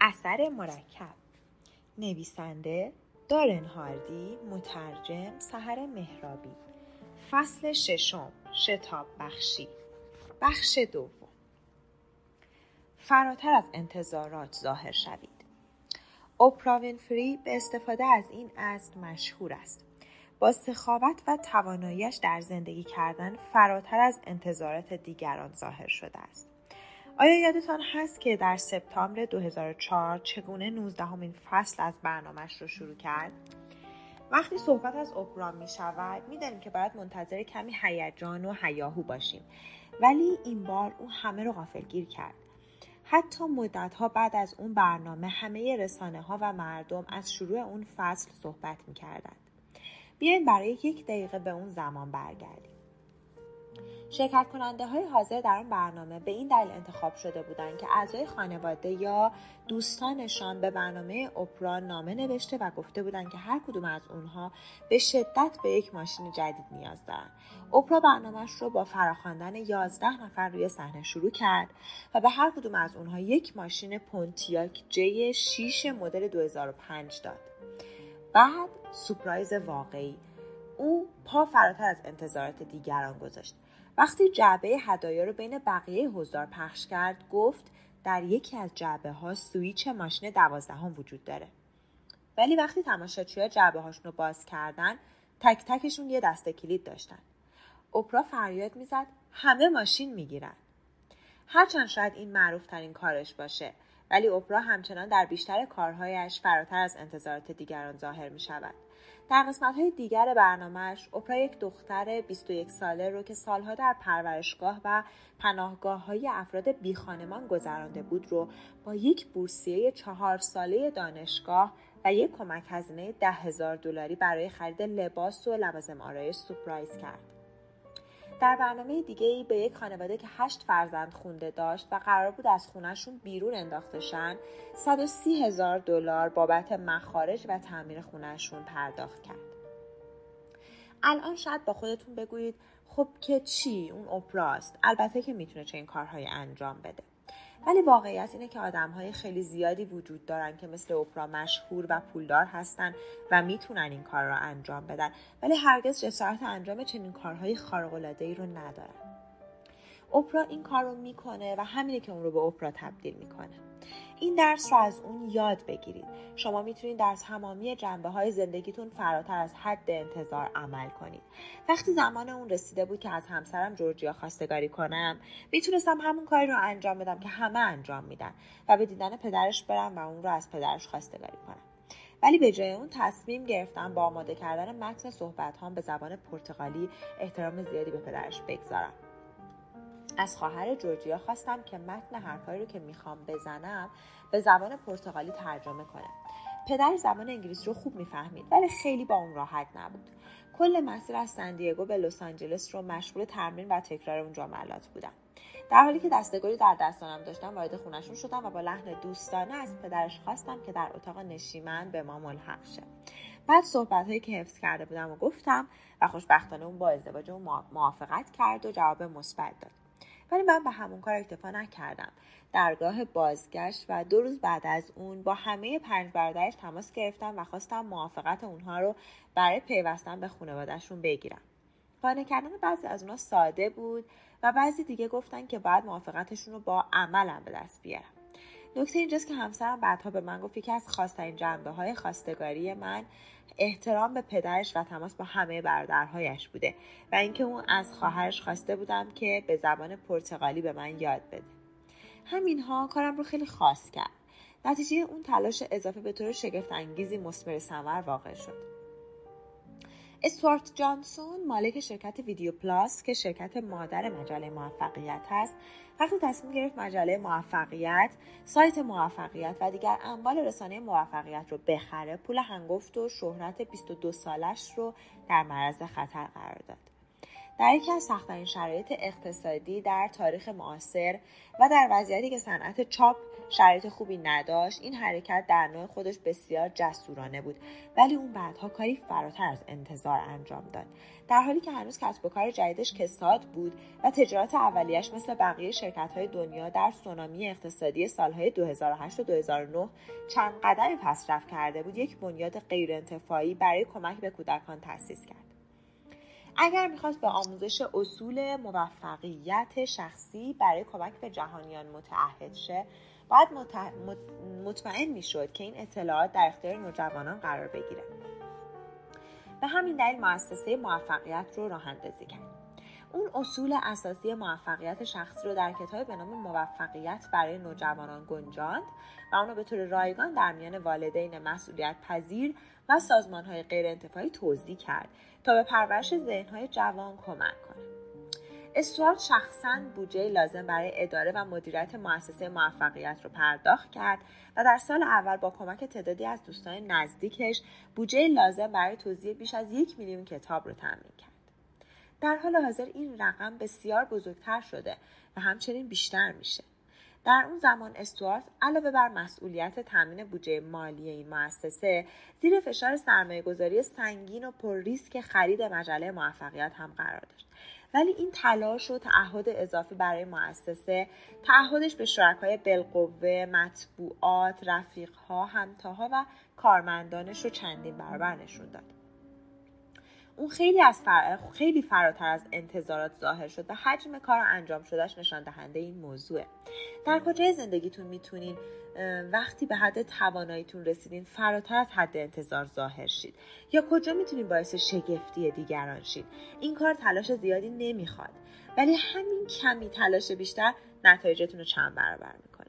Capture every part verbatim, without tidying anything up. اثرمرکب، نویسنده دارن هاردی، مترجم سحر مهرابی. فصل ششم، شتاببخشی. بخش دوم، فراتر از انتظارات ظاهر شوید. اوپرا وینفری به استفاده از این اصل مشهور است. با سخاوت و تواناییش در زندگی کردن فراتر از انتظارات دیگران ظاهر شده است. آیا یادتان هست که در سپتامبر دو هزار و چهار چگونه نوزدهمین فصل از برنامه‌اش رو شروع کرد؟ وقتی صحبت از اوپرا می شود می دانیم که باید منتظر کمی هیجان و هیاهو باشیم، ولی این بار او همه رو غافلگیر کرد. حتی مدتها بعد از اون برنامه همه رسانه ها و مردم از شروع اون فصل صحبت می کردند. بیاین برای یک دقیقه به اون زمان برگردیم. شرکت کننده های حاضر در اون برنامه به این دلیل انتخاب شده بودند که اعضای خانواده یا دوستانشان به برنامه اوپرا نامه نوشته و گفته بودند که هر کدوم از اونها به شدت به یک ماشین جدید نیاز دارند. اوپرا برنامهش رو با فراخواندن یازده نفر روی صحنه شروع کرد و به هر کدوم از اونها یک ماشین پونتیاک جی شش مدل دو هزار و پنج داد. بعد سورپرایز واقعی، او پا فراتر از انتظارات دیگران گذاشت. وقتی جعبه هدایا رو بین بقیه حضار پخش کرد، گفت در یکی از جعبه ها سویچ ماشین دوازدهم وجود داره. ولی وقتی تماشاگرها جعبه هاشون رو باز کردن، تک تکشون یه دسته کلید داشتن. اوپرا فریاد میزد همه ماشین میگیرن. هرچند شاید این معروف ترین کارش باشه، ولی اوپرا همچنان در بیشتر کارهایش فراتر از انتظارات دیگران ظاهر می شود. در قسمت‌های دیگر برنامه‌اش، اوپرا یک دختر بیست و یک ساله رو که سالها در پرورشگاه و پناهگاه‌های افراد بیخانمان گذرانده بود رو با یک بورسیه چهار ساله دانشگاه و یک کمک هزینه ده هزار دلاری برای خرید لباس و لوازم آرایش سورپرایز کرد. در برنامه دیگه‌ای به یک خانواده که هشت فرزند خونده داشت و قرار بود از خونه‌شون بیرون انداخته شن، صد و سی هزار دلار بابت مخارج و تعمیر خونه‌شون پرداخت کرد. الان شاید با خودتون بگویید خب که چی، اون اوپراست، البته که میتونه چه این کارهای انجام بده. ولی واقعیت اینه که آدم‌های خیلی زیادی وجود دارن که مثل اوپرا مشهور و پولدار هستن و میتونن این کار را انجام بدن، ولی هرگز جسارت انجام چنین کارهای خارق‌العاده‌ای رو ندارن. اوپرا این کار رو میکنه و همینه که اون رو به اوپرا تبدیل میکنه. این درس رو از اون یاد بگیرید. شما میتونید در تمامی جنبه‌های زندگیتون فراتر از حد انتظار عمل کنید. وقتی زمان اون رسیده بود که از همسرم جورجیا خواستگاری کنم، میتونستم همون کاری رو انجام بدم که همه انجام میدن و به دیدن پدرش برم و اون رو از پدرش خواستگاری کنم. ولی به جای اون تصمیم گرفتم با آماده کردن متن صحبت‌هام به زبان پرتغالی احترام زیادی به پدرش بگذارم. از خواهر جورجیا خواستم که متن حرفایی رو که میخوام بزنم به زبان پرتغالی ترجمه کنه. پدر زبان انگلیسی رو خوب میفهمید ولی خیلی با اون راحت نبود. کل مسیر از سندیگو به لس آنجلس رو مشغول تمرین و تکرار اون جملات بودم. در حالی که دستگاری در دستانم داشتم وارد خونه‌شون شدم و با لحن دوستانه از پدرش خواستم که در اتاق نشیمن به ما ملحق شه. بعد صحبت‌هایی که حفظ کرده بودم و گفتم و خوشبختانه اون با ازدواج اون موافقت کرد و جواب مثبت داد. ولی من به همون کار اکتفا نکردم. درگاه بازگشت و دو روز بعد از اون با همه پنج برادرش تماس گرفتم و خواستم موافقت اونها رو برای پیوستن به خانواده‌شون بگیرم. قانع کردن بعضی از اونها ساده بود و بعضی دیگه گفتن که باید موافقتشون رو با عملم به دست بیارم. نکته اینجاست که همسرم بعدها به من گفت یکی از خواست‌ترین جنبه‌های خواستگاری من احترام به پدرش و تماس با همه برادرهایش بوده و اینکه اون از خواهرش خواسته بودم که به زبان پرتغالی به من یاد بده. همین‌ها کارم رو خیلی خاص کرد. نتیجه اون تلاش اضافه به طور شگفت‌انگیزی مثمر ثمر واقع شد. استوارت جانسون، مالک شرکت ویدیو پلاس که شرکت مادر مجله موفقیت است، وقتی تصمیم گرفت مجله موفقیت، سایت موفقیت و دیگر اموال رسانه موفقیت رو بخره، پول هنگفت و شهرت بیست و دو سالش رو در معرض خطر قرار داد. در یکی از سخت‌ترین شرایط اقتصادی در تاریخ معاصر و در وضعیتی که صنعت چاپ شرایط خوبی نداشت، این حرکت در نوع خودش بسیار جسورانه بود، ولی اون بعدها کاری فراتر از انتظار انجام داد. در حالی که هنوز کسب و کار جدیدش کساد بود و تجارت اولیه‌اش مثل بقیه شرکت‌های دنیا در سونامی اقتصادی سال‌های دو هزار و هشت و دو هزار و نه چند قدمی پس رفت کرده بود، یک بنیاد غیرانتفاعی برای کمک به کودکان تأسیس کرد. اگر میخواست به آموزش اصول موفقیت شخصی برای کمک به جهانیان متعهد شه، باید مطمئن میشد که این اطلاعات در اختیار نوجوانان قرار بگیره. به همین دلیل مؤسسه موفقیت رو راه اندازی کرد. اون اصول اساسی موفقیت شخصی رو در کتابی به نام موفقیت برای نوجوانان گنجاند و اون رو به طور رایگان در میان والدین مسئولیت پذیر و سازمان‌های غیرانتفاعی توزیع کرد تا به پرورش ذهن‌های جوان کمک کنه. استوارت شخصاً بودجه لازم برای اداره و مدیریت مؤسسه موفقیت رو پرداخت کرد و در سال اول با کمک تعدادی از دوستان نزدیکش بودجه لازم برای توزیع بیش از یک میلیون کتاب رو تامین کرد. در حال حاضر این رقم بسیار بزرگتر شده و همچنین بیشتر میشه. در اون زمان استوارت علاوه بر مسئولیت تامین بودجه مالی این مؤسسه، زیر فشار سرمایه‌گذاری سنگین و پر ریسک خرید مجله موفقیت هم قرار داشت. ولی این تلاش و تعهد اضافی برای مؤسسه، تعهدش به شرکای بالقوه، مطبوعات، رفیق‌ها، همتاها و کارمندانش رو چندین برابر نشون داد. اون خیلی از فر... خیلی فراتر از انتظارات ظاهر شد و حجم کار انجام شدهش نشان دهنده این موضوعه. در کجای زندگیتون میتونین وقتی به حد تواناییتون رسیدین فراتر از حد انتظار ظاهر شید، یا کجا میتونین باعث شگفتی دیگران شید؟ این کار تلاش زیادی نمیخواد، ولی همین کمی تلاش بیشتر نتایجتون رو چند برابر میکنه.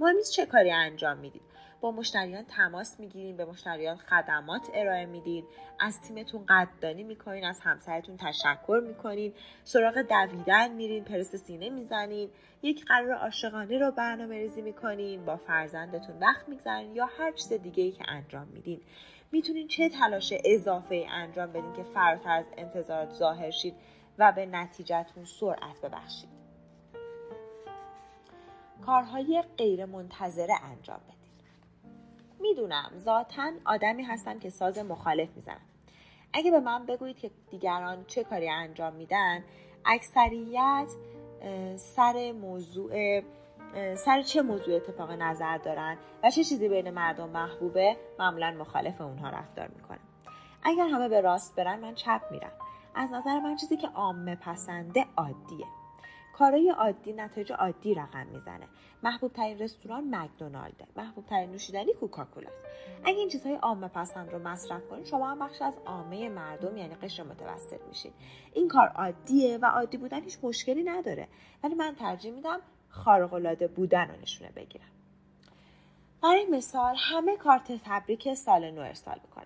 مهم نیست چه کاری انجام میدید، با مشتریان تماس میگیرین، به مشتریان خدمات ارائه میدین، از تیمتون قدردانی میکنین، از همسرتون تشکر میکنین، سراغ دویدن میرین، پرس سینه میزنین، یک قرار عاشقانه رو برنامه‌ریزی میکنین، با فرزندتون وقت میگذرین، یا هر چیز دیگه‌ای که انجام میدین. میتونین چه تلاش اضافه‌ای انجام بدین که فراتر از انتظارات ظاهر شید و به نتیجهتون سرعت ببخشید. کارهای غیر منتظره انجام بدین. میدونم ذاتاً آدمی هستم که ساز مخالف میزنم. اگه به من بگویید که دیگران چه کاری انجام میدن، اکثریت سر موضوع سر چه موضوع اتفاق نظر دارن و چه چیزی بین مردم محبوبه، معمولاً مخالف اونها رفتار میکنم. اگر همه به راست برن، من چپ میرم. از نظر من چیزی که عامه پسنده عادیه. کارای عادی نتایج عادی رقم میزنه. محبوب ترین رستوران مکدونالده، محبوب ترین نوشیدنی کوکاکولا. اگه این چیزهای عامه پسند رو مصرف کنید، شما هم بخش از عامه مردم یعنی قشر متوسط میشین. این کار عادیه و عادی بودن هیچ مشکلی نداره، ولی من ترجیح میدم خارق العاده بودن رو نشونه بگیرم. برای مثال همه کارت تبریک سال نو ارسال میکنن.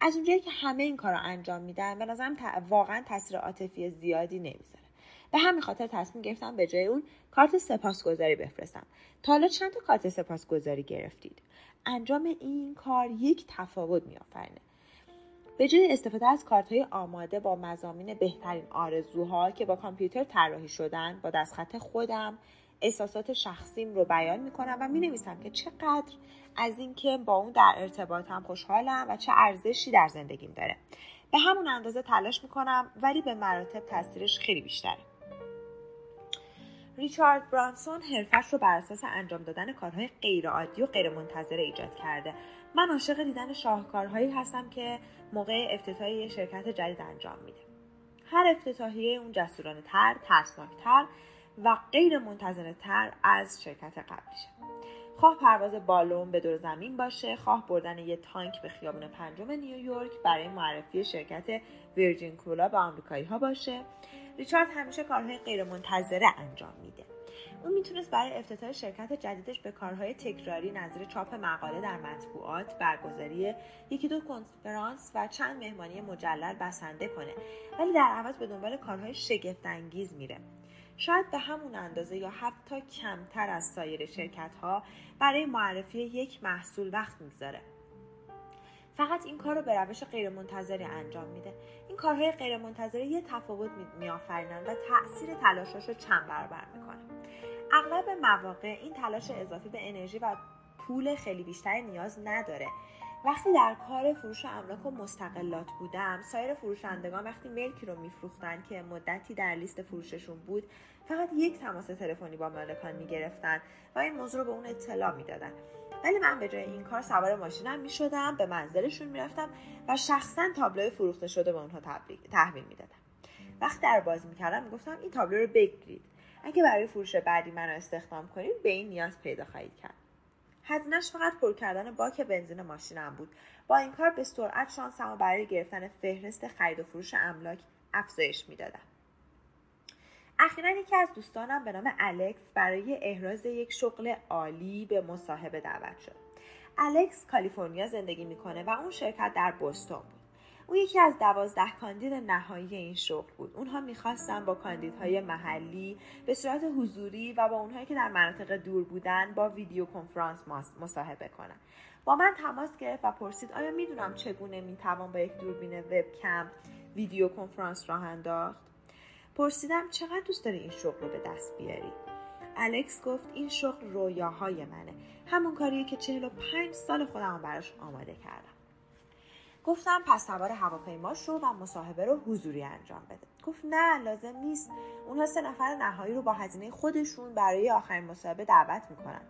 از اونجایی که همه این کارو انجام میدن، به نظرم واقعا تاثیر عاطفی زیادی نمیذاره. به همین خاطر تصمیم گرفتم به جای اون کارت سپاسگزاری بفرستم. تا حالا چند تا کارت سپاسگزاری گرفتید؟ انجام این کار یک تفاوت می‌آفرینه. به جای استفاده از کارت‌های آماده با مضامین بهترین آرزوها که با کامپیوتر طراحی شدن، با دستخط خودم احساسات شخصیم رو بیان می‌کنم و می‌نویسم که چقدر از اینکه با اون در ارتباطم خوشحالم و چه ارزشی در زندگیم داره. به همون اندازه تلاش می‌کنم، ولی به مراتب تاثیرش خیلی بیشتره. ریچارد برانسون حرفش رو بر اساس انجام دادن کارهای غیرعادی و غیرمنتظره ایجاد کرده. من عاشق دیدن شاهکارهایی هستم که موقع افتتاحیه شرکت جدید انجام میده. هر افتتاحیه اون جسورانه تر، ترسناکتر و غیرمنتظره تر از شرکت قبلیشه. خواه پرواز بالون به دور زمین باشه، خواه بردن یه تانک به خیابون پنجم نیویورک برای معرفی شرکت ویرژین کولا به آمریکایی‌ها باشه، ریچارد همیشه کارهای غیرمنتظره انجام میده. اون میتونست برای افتتاح شرکت جدیدش به کارهای تکراری نظیر چاپ مقاله در مطبوعات، برگزاری یکی دو کنفرانس و چند مهمانی مجلل بسنده کنه، ولی در عوض به دنبال کارهای شگفت‌انگیز میره. شاید به همون اندازه یا حتی کمتر از سایر شرکت‌ها برای معرفی یک محصول وقت می‌گذاره. فقط این کار رو به روش غیرمنتظره انجام میده. این کارهای غیرمنتظره یه تفاوت میآفرینن و تأثیر تلاشش رو چند برابر میکنه. اغلب مواقع این تلاش اضافی به انرژی و پول خیلی بیشتری نیاز نداره. وقتی در کار فروش املاک و مستقلات بودم، سایر فروشندگان وقتی ملکی رو میفروختن که مدتی در لیست فروششون بود، فقط یک تماس تلفنی با مالکان میگرفتن و این موضوع رو به اون اطلاع میدادن. ولی من به جای این کار سوار ماشینم میشدم، به منزلشون میرفتم و شخصا تابلوی فروخته شده به اونها تحویل میدادم. وقتی در باز میکردم میگفتم این تابلو رو بگیرید. اگه برای فروش بعدی منو استخدام کنید، به این نیاز پیدا خواهید کرد. هزینه‌اش فقط پر کردن باک بنزین ماشینم بود. با این کار به سرعت شانسمو برای گرفتن فهرست خرید و فروش املاک افزایش میدادم. اخیراً یکی از دوستانم به نام الکس برای احراز یک شغل عالی به مصاحبه دعوت شد. الکس کالیفرنیا زندگی میکنه و اون شرکت در بوستون بود. اون یکی از دوازده کاندید نهایی این شغل بود. اونها میخواستن با کاندیدهای محلی به صورت حضوری و با اونهایی که در مناطق دور بودن با ویدیو کنفرانس مصاحبه کنن. با من تماس گرفت و پرسید آیا میدونم چگونه میتوان با یک دوربین وبکم ویدیو کنفرانس راه انداخت. پرسیدم چقدر دوست داری این شغل رو به دست بیاری؟ الکس گفت این شغل رویاهای منه. همون کاریه که چهل و پنج سال خودم براش آماده کردم. گفتم پس سوار هواپیما شو و مصاحبه رو حضوری انجام بده. گفت نه، لازم نیست. اونها سه نفر نهایی رو با هزینه خودشون برای آخرین مصاحبه دعوت میکنن.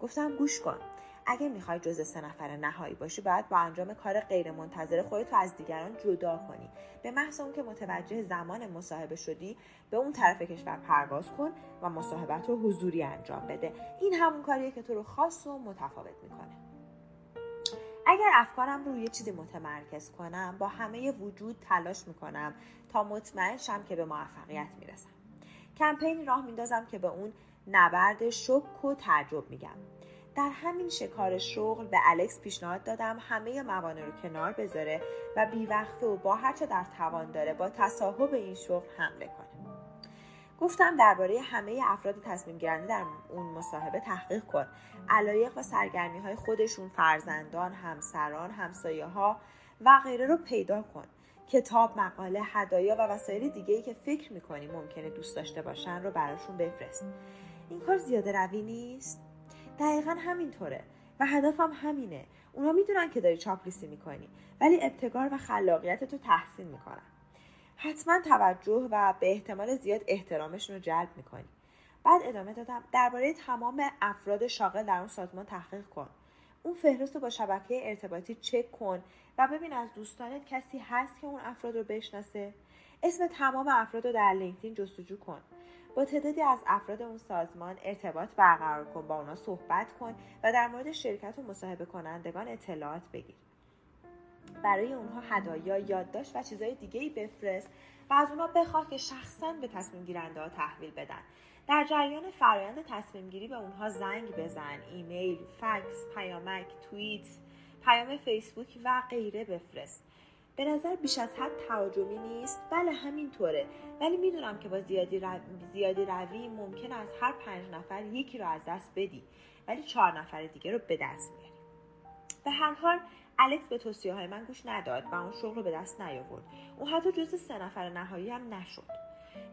گفتم گوش کن، اگه میخوای جزء سه نفر نهایی باشی، باید با انجام کار غیرمنتظره خودت رو از دیگران جدا کنی. به محض اون که متوجه زمان مصاحبه شدی، به اون طرف کشور پرواز کن و مصاحبت رو حضوری انجام بده. این همون کاریه که تو رو خاص و متفاوت میکنه. اگر افکارم رو روی چیزی متمرکز کنم، با همه وجود تلاش میکنم تا مطمئن شم که به موفقیت میرسم. کمپین راه میندازم که به اون نبرد شک و تعجب میگم. در همین شکار شغل به الکس پیشنهاد دادم همه موانع رو کنار بذاره و بی‌وقفه و با هرچه در توان داره با تصاحب این شغل حمله کنه. گفتم درباره همه افراد تصمیم گیرنده در اون مصاحبه تحقیق کن. علایق و سرگرمی‌های خودشون، فرزندان، همسران، همسایه‌ها و غیره رو پیدا کن. کتاب، مقاله، هدایا و وسایل دیگه‌ای که فکر می‌کنی ممکنه دوست داشته باشن رو براشون بفرست. این کار زیاده روی نیست؟ دقیقاً همینطوره و هدفم همینه. اونا میدونن که داری چاپلوسی می‌کنی، ولی ابتکار و خلاقیتت رو تحسین می‌کنن. حتما توجه و به احتمال زیاد احترامشون رو جلب میکنی. بعد ادامه دادم درباره تمام افراد شاغل در اون سازمان تحقیق کن. اون فهرست رو با شبکه ارتباطی چک کن و ببین از دوستانت کسی هست که اون افراد رو بشناسه. اسم تمام افراد رو در لینکدین جستجو کن. با تعدادی از افراد اون سازمان ارتباط برقرار کن، با اونا صحبت کن و در مورد شرکت و مصاحبه کنندگان اطلاعات بگیر. برای اونها هدایا، یادداشت و چیزهای دیگه‌ای بفرست و از اونها بخواه که شخصاً به تصمیم گیرنده ها تحویل بدن. در جریان فرآیند تصمیم گیری به اونها زنگ بزن، ایمیل، فکس، پیامک، توییت، پیام فیسبوک و غیره بفرست. به نظر بیش از حد تهاجمی نیست؟ بله همینطوره، ولی میدونم که با زیادی رو... زیادی روی ممکن است هر پنج نفر یکی رو از دست بدی، ولی چهار نفر دیگه رو به دست بیاری. به هر حال الکس به توصیه‌های من گوش نداد و اون شغل رو به دست نیاورد. او حتی جزو سه نفر نهایی هم نشد.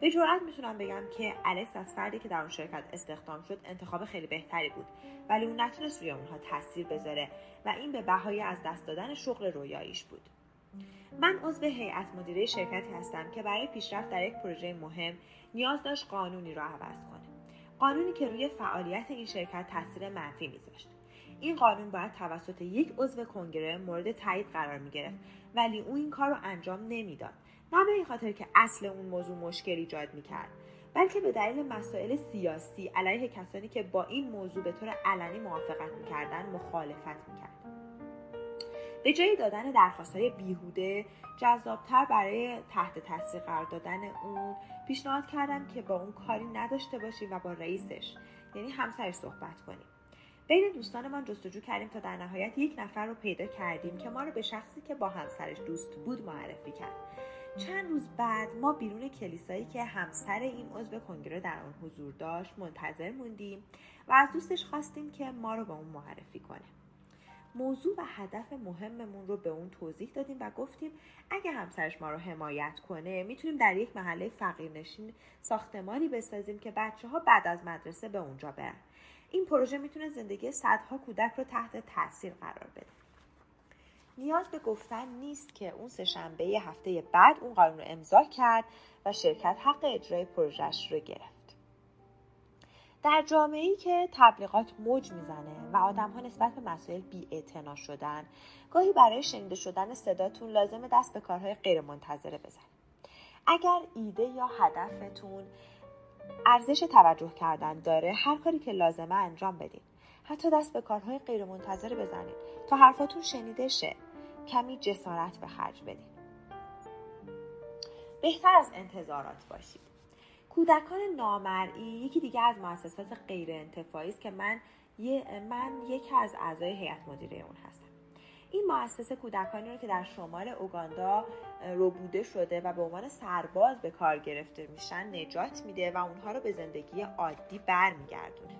به جرئت میتونم بگم که الکس از فردی که در اون شرکت استخدام شد انتخاب خیلی بهتری بود، ولی اون نتونست روی اونها تاثیر بذاره و این به بهای از دست دادن شغل رویاییش بود. من عضو هیئت مدیره شرکتی هستم که برای پیشرفت در یک پروژه مهم نیاز داشت قانونی را عوض کنه. قانونی که روی فعالیت این شرکت تاثیر منفی میذاشت. این قانون باید توسط یک عضو کنگره مورد تایید قرار می‌گرفت، ولی او این کار رو انجام نمیداد. نه به این خاطر که اصل اون موضوع مشکل ایجاد می‌کرد، بلکه به دلیل مسائل سیاسی علیه کسانی که با این موضوع به طور علنی موافقت می‌کردند مخالفت می‌کرد. به جای دادن درخواست‌های بیهوده، جذاب‌تر برای تحت تاثیر قرار دادن اون پیشنهاد کردم که با اون کاری نداشته باشیم و با رئیسش، یعنی همسرش، صحبت کنیم. بین دوستانمان جستجو کردیم تا در نهایت یک نفر رو پیدا کردیم که ما رو به شخصی که با همسرش دوست بود معرفی کرد. چند روز بعد ما بیرون کلیسایی که همسر این عضو کنگره در آن حضور داشت منتظر موندیم و از دوستش خواستیم که ما رو به اون معرفی کنه. موضوع و هدف مهممون رو به اون توضیح دادیم و گفتیم اگه همسرش ما رو حمایت کنه میتونیم در یک محله فقیرنشین ساختمانی بسازیم که بچه‌ها بعد از مدرسه به اونجا برن. این پروژه میتونه زندگی صدها کودک رو تحت تاثیر قرار بده. نیاز به گفتن نیست که اون سه شنبه هفته بعد اون قانون رو امضا کرد و شرکت حق اجرای پروژهش رو گرفت. در جامعه‌ای که تبلیغات موج میزنه و آدم‌ها نسبت به مسائل بی‌اعتنا شدن، گاهی برای شنیده شدن صداتون لازمه دست به کارهای غیرمنتظره بزنید. اگر ایده یا هدفتون ارزش توجه کردن داره، هر کاری که لازمه انجام بدید. حتی دست به کارهای غیرمنتظره بزنید تا حرفاتون شنیده شه. کمی جسارت به خرج بدید. بهتر از انتظارات باشید. کودکان نامرئی یکی دیگه از مؤسسات غیر انتفاعی است که من من یکی از اعضای هیئت مدیره اون هستم. این مؤسسه کودکانی رو که در شمال اوگاندا ربوده شده و به عنوان سرباز به کار گرفته میشن نجات میده و اونها رو به زندگی عادی برمیگردونه.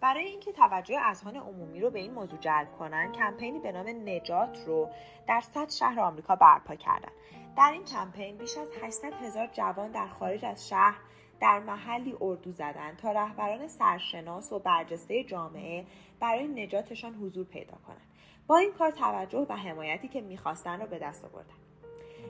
برای اینکه توجه اذهان عمومی رو به این موضوع جلب کنن، کمپینی به نام نجات رو در صد شهر آمریکا برپا کردن. در این کمپین بیش از هشتصد هزار جوان در خارج از شهر در محلی اردو زدن تا رهبران سرشناس و برجسته جامعه برای نجاتشان حضور پیدا کنند. با این کار توجه و حمایتی که می‌خواستن رو به دست آوردن.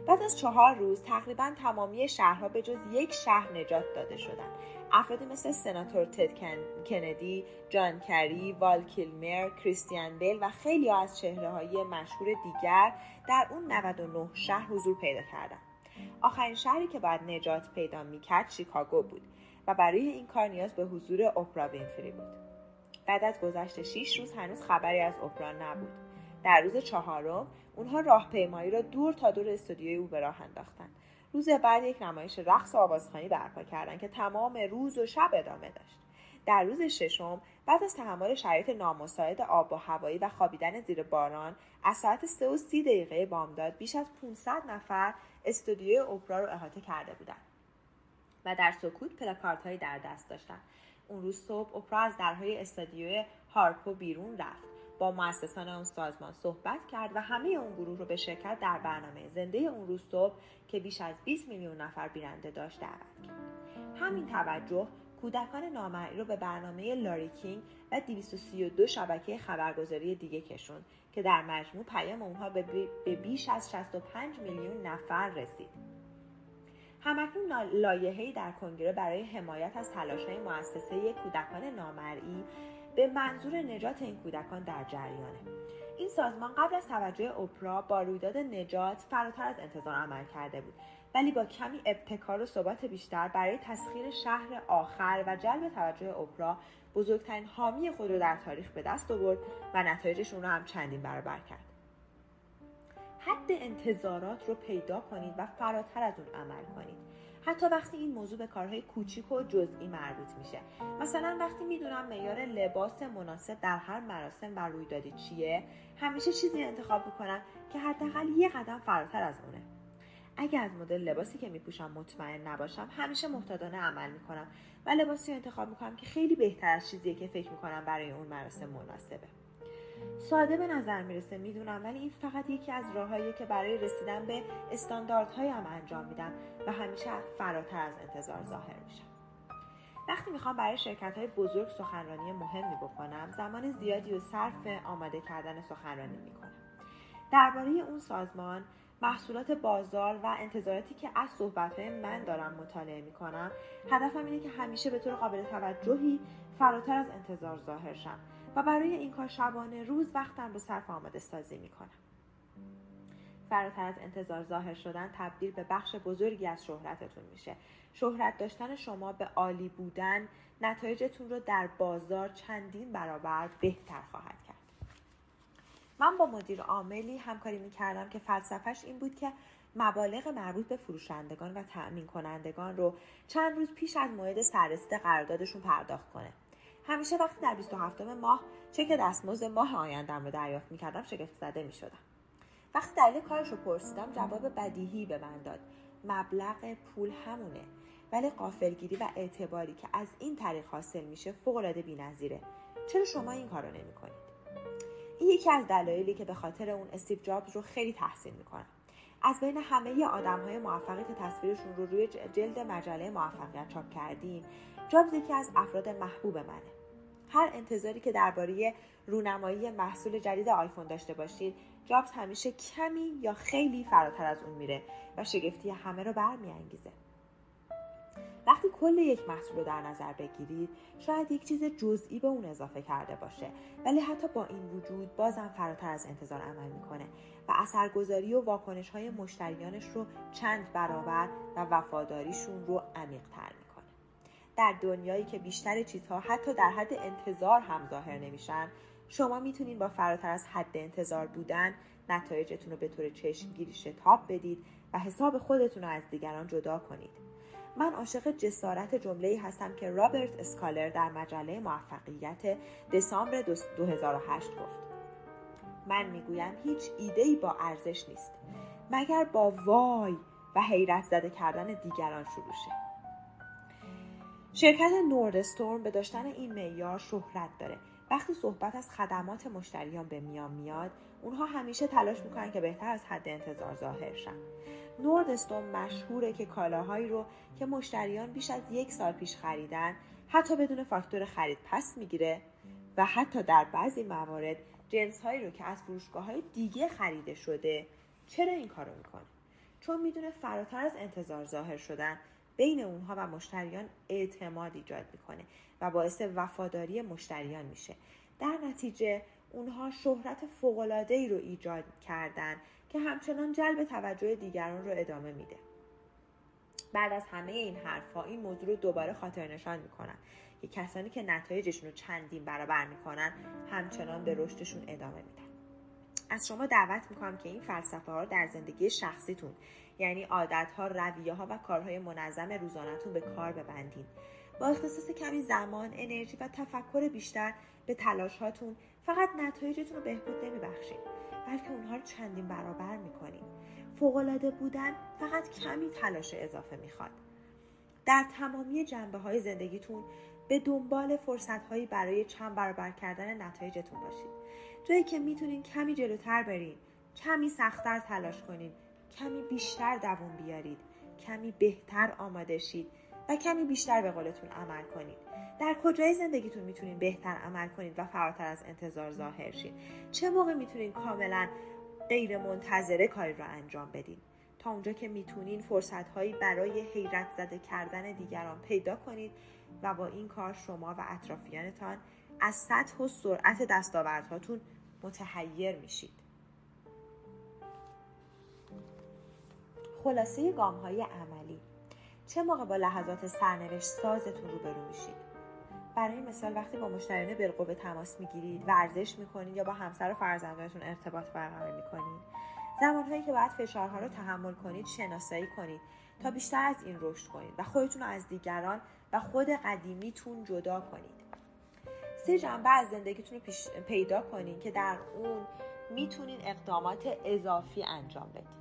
بعد از چهار روز تقریباً تمامی شهرها به جز یک شهر نجات داده شدند. افرادی مثل سناتور تدت کن کنیدی، جان کری، والکیلمر، کریستیان بیل و خیلی از چهره‌های مشهور دیگر در اون نود و نه شهر حضور پیدا کردند. آخرین شهری که بعد نجات پیدا می‌کرد شیکاگو بود و برای این کار نیاز به حضور اوپرا وینفری بود. بعد از گذشت شش روز هنوز خبری از اوپرا نبود. در روز چهارم اونها راهپیمایی را دور تا دور استودیوی او به راه انداختند. روز بعد یک نمایش رقص و آوازخوانی برپا کردند که تمام روز و شب ادامه داشت. در روز ششم بعد از تحمل شرایط نامساعد آب و هوایی و خوابیدن زیر باران، از ساعت سه و سی دقیقه بامداد بیش از پانصد نفر استودیوی اوپرا رو احاطه کرده بودند و در سکوت پلاکاردهایی در دست داشتند. اون روز صبح اوپرا از درهای استودیوی هارپو بیرون رفت، با مؤسسان اون سازمان صحبت کرد و همه اون گروه رو به شرکت در برنامه زنده اون روز صبح که بیش از بیست میلیون نفر بیننده داشت دعوت کرد. همین توجه کودکان نامرئی رو به برنامه لاری کینگ و دویست و سی و دو شبکه خبرگزاری دیگه کشوند که در مجموع پیام اونها به بیش از شصت و پنج میلیون نفر رسید. همکنون لایحه‌ای در کنگره برای حمایت از تلاش‌های مؤسسه کودکان نامرئی به منظور نجات این کودکان در جریانه. این سازمان قبل از توجه اوپرا با رویداد نجات فراتر از انتظار عمل کرده بود، ولی با کمی ابتکار و ثبات بیشتر برای تسخیر شهر آخر و جلب توجه اوپرا بزرگترین حامی خود را در تاریخ به دست آورد و نتایجشون رو هم چندین برابر کرد. حد انتظارات رو پیدا کنید و فراتر از اون عمل کنید. حتی وقتی این موضوع به کارهای کوچیک و جزئی مربوط میشه. مثلا وقتی میدونم معیار لباس مناسب در هر مراسم و رویدادی چیه، همیشه چیزی انتخاب میکنم که حداقل یه قدم فراتر از اونه. اگه از مدل لباسی که میپوشم مطمئن نباشم، همیشه محتاطانه عمل میکنم و لباسی انتخاب میکنم که خیلی بهتر از چیزیه که فکر میکنم برای اون مراسم مناسبه. ساده به نظر میرسه میدونم، ولی این فقط یکی از راههایی که برای رسیدن به استانداردهایم انجام میدم و همیشه فراتر از انتظار ظاهر میشم. وقتی میخوام برای شرکت‌های بزرگ سخنرانی مهمی بکنم، زمان زیادی رو صرف آماده کردن سخنرانی میکنم. درباره اون سازمان، محصولات بازار و انتظاراتی که از صحبت‌های من دارم مطالعه میکنم، هدفم اینه که همیشه به طور قابل توجهی فراتر از انتظار ظاهر شم و برای این کار شبانه روز وقتم رو صرف آماده سازی میکنم. فراتر از انتظار ظاهر شدن تبدیل به بخش بزرگی از شهرتتون میشه. شهرت داشتن شما به عالی بودن نتایجتون رو در بازار چندین برابر بهتر خواهد کرد. من با مدیر عاملی همکاری میکردم که فلسفه‌اش این بود که مبالغ مربوط به فروشندگان و تأمین کنندگان رو چند روز پیش از موعد سررسید قراردادشون پرداخت کنه. همیشه وقتی در بیست و هفتم ماه چک دستمزد ماه آینده‌ام رو دریافت می‌کردم، شگفت زده می‌شدم. وقتی دلیل کارش رو پرسیدم، جواب بدیهی به من داد: مبلغ پول همونه، ولی غافلگیری و اعتباری که از این طریق حاصل میشه فوق‌العاده بی‌نظیره. چرا شما این کارو نمی‌کنید؟ این یکی از دلایلی که به خاطر اون استیو جابز رو خیلی تحسین میکنم. از بین همه آدم‌های موفقی که تصویرشون رو روی جلد مجله موفقیت چاپ کردیم، جابز یکی از افراد محبوب منه. هر انتظاری که درباره رونمایی محصول جدید آیفون داشته باشید، جابز همیشه کمی یا خیلی فراتر از اون میره و شگفتی همه رو برمی‌انگیزه. وقتی کل یک محصول رو در نظر بگیرید، شاید یک چیز جزئی به اون اضافه کرده باشه، ولی حتی با این وجود بازم فراتر از انتظار عمل میکنه و اثرگذاری و واکنش‌های مشتریانش رو چند برابر و وفاداریشون رو عمیق‌تر میکنه. در دنیایی که بیشتر چیزها حتی در حد انتظار هم ظاهر نمیشن، شما میتونید با فراتر از حد انتظار بودن نتایجتون رو به طور چشمگیری شتاب بدید و حساب خودتون رو از دیگران جدا کنید. من عاشق جسارت جمله‌ای هستم که رابرت اسکالر در مجله موفقیت دسامبر دو هزار و هشت گفت: من میگویم هیچ ایده‌ای با ارزش نیست مگر با وای و حیرت زده کردن دیگران شروع شه. شرکت نوردستورم به داشتن این معیار شهرت داره. وقتی صحبت از خدمات مشتریان به میان میاد، اونها همیشه تلاش میکنن که بهتر از حد انتظار ظاهر شن. نوردستورم مشهوره که کالاهایی رو که مشتریان بیش از یک سال پیش خریدن، حتی بدون فاکتور خرید پس میگیره و حتی در بعضی موارد جنس‌هایی رو که از فروشگاه‌های دیگه خریده شده. چرا این کارو میکنه؟ چون میدونه فراتر از انتظار ظاهر شدن بین اونها و مشتریان اعتماد ایجاد میکنه و باعث وفاداری مشتریان میشه. در نتیجه اونها شهرت فوق‌العاده‌ای رو ایجاد کردن که همچنان جلب توجه دیگران رو ادامه میده. بعد از همه این حرفا، این موضوع رو دوباره خاطرنشان میکنن که کسانی که نتایجشون رو چندین برابر میکنن همچنان به رشدشون ادامه میدن. از شما دعوت میکنم که این فلسفه ها رو در زندگی شخصیتون، یعنی عادت‌ها، رویه‌ها و کارهای منظم روزانه‌تون به کار ببندید. با اختصاص کمی زمان، انرژی و تفکر بیشتر به تلاش‌هاتون، فقط نتایجتون رو بهبود نمی‌بخشید، بلکه اونها رو چندین برابر می‌کنید. فوق‌العاده بودن فقط کمی تلاش اضافه می‌خواد. در تمامی جنبه‌های زندگیتون به دنبال فرصت‌هایی برای چند برابر کردن نتایجتون باشید. جایی که می‌تونید کمی جلوتر برید، کمی سخت‌تر تلاش کنید، کمی بیشتر دوام بیارید، کمی بهتر آماده شید و کمی بیشتر به قولتون عمل کنید. در کجای زندگیتون میتونید بهتر عمل کنید و فراتر از انتظار ظاهر شید؟ چه موقع میتونید کاملا غیر منتظره کاری را انجام بدید؟ تا اونجا که میتونید فرصت‌هایی برای حیرت زده کردن دیگران پیدا کنید و با این کار شما و اطرافیانتان از سطح و سرعت دستاوردهاتون متحیر میشید. خلاصه گام‌های عملی: چه موقع با لحظات سرنوشت سازتون روبرو میشید؟ برای مثال، وقتی با مشتریان بالقوه تماس میگیرید، ورزش میکنید یا با همسر و فرزندانتون ارتباط برقرار میکنید. زمانهایی که باید فشارها رو تحمل کنید شناسایی کنید تا بیشتر از این رشد کنید و خودتون رو از دیگران و خود قدیمیتون جدا کنید. سه جنبه از زندگیتون رو پیش... پیدا کنید که در اون میتونید اقدامات اضافی انجام بدید.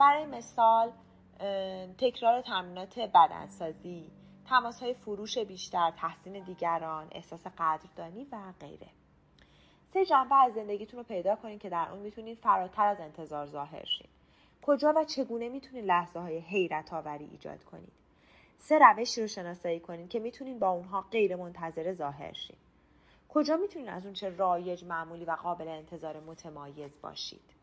برای مثال، تکرار تمرینات بدنسازی، تماس‌های فروش بیشتر، تحسین دیگران، احساس قدردانی و غیره. سه جنبه از زندگیتون رو پیدا کنین که در اون میتونید فراتر از انتظار ظاهر شین. کجا و چگونه میتونید لحظه‌های حیرت‌آوری ایجاد کنید؟ سه روشی رو شناسایی کنین که میتونید با اونها غیر منتظره ظاهر شین. کجا میتونید از اون چه رایج، معمولی و قابل انتظار متمایز باشید؟